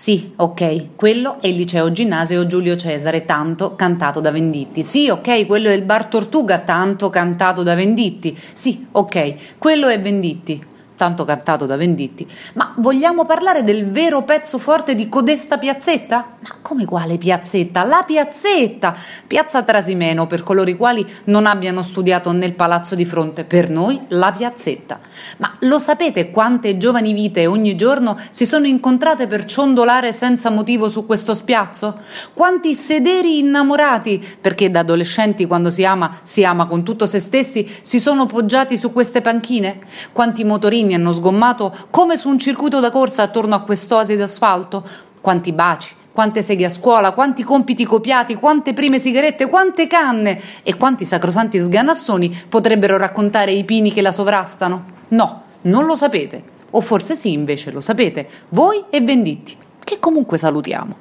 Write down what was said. Sì, ok, quello è il liceo ginnasio Giulio Cesare, tanto cantato da Venditti. Sì, ok, quello è il bar Tortuga, tanto cantato da Venditti. Sì, ok, quello è Venditti, tanto cantato da Venditti. Ma vogliamo parlare del vero pezzo forte di codesta piazzetta? Ma come, quale piazzetta? La piazzetta! Piazza Trasimeno, per coloro i quali non abbiano studiato nel palazzo di fronte, per noi la piazzetta. Ma lo sapete quante giovani vite ogni giorno si sono incontrate per ciondolare senza motivo su questo spiazzo? Quanti sederi innamorati, perché da adolescenti quando si ama con tutto se stessi, si sono poggiati su queste panchine? Quanti motorini hanno sgommato come su un circuito da corsa attorno a quest'oasi d'asfalto? Quanti baci, quante seghe a scuola, quanti compiti copiati, quante prime sigarette, quante canne e quanti sacrosanti sganassoni potrebbero raccontare i pini che la sovrastano? No, non lo sapete, o forse sì, invece lo sapete voi e Venditti, che comunque salutiamo.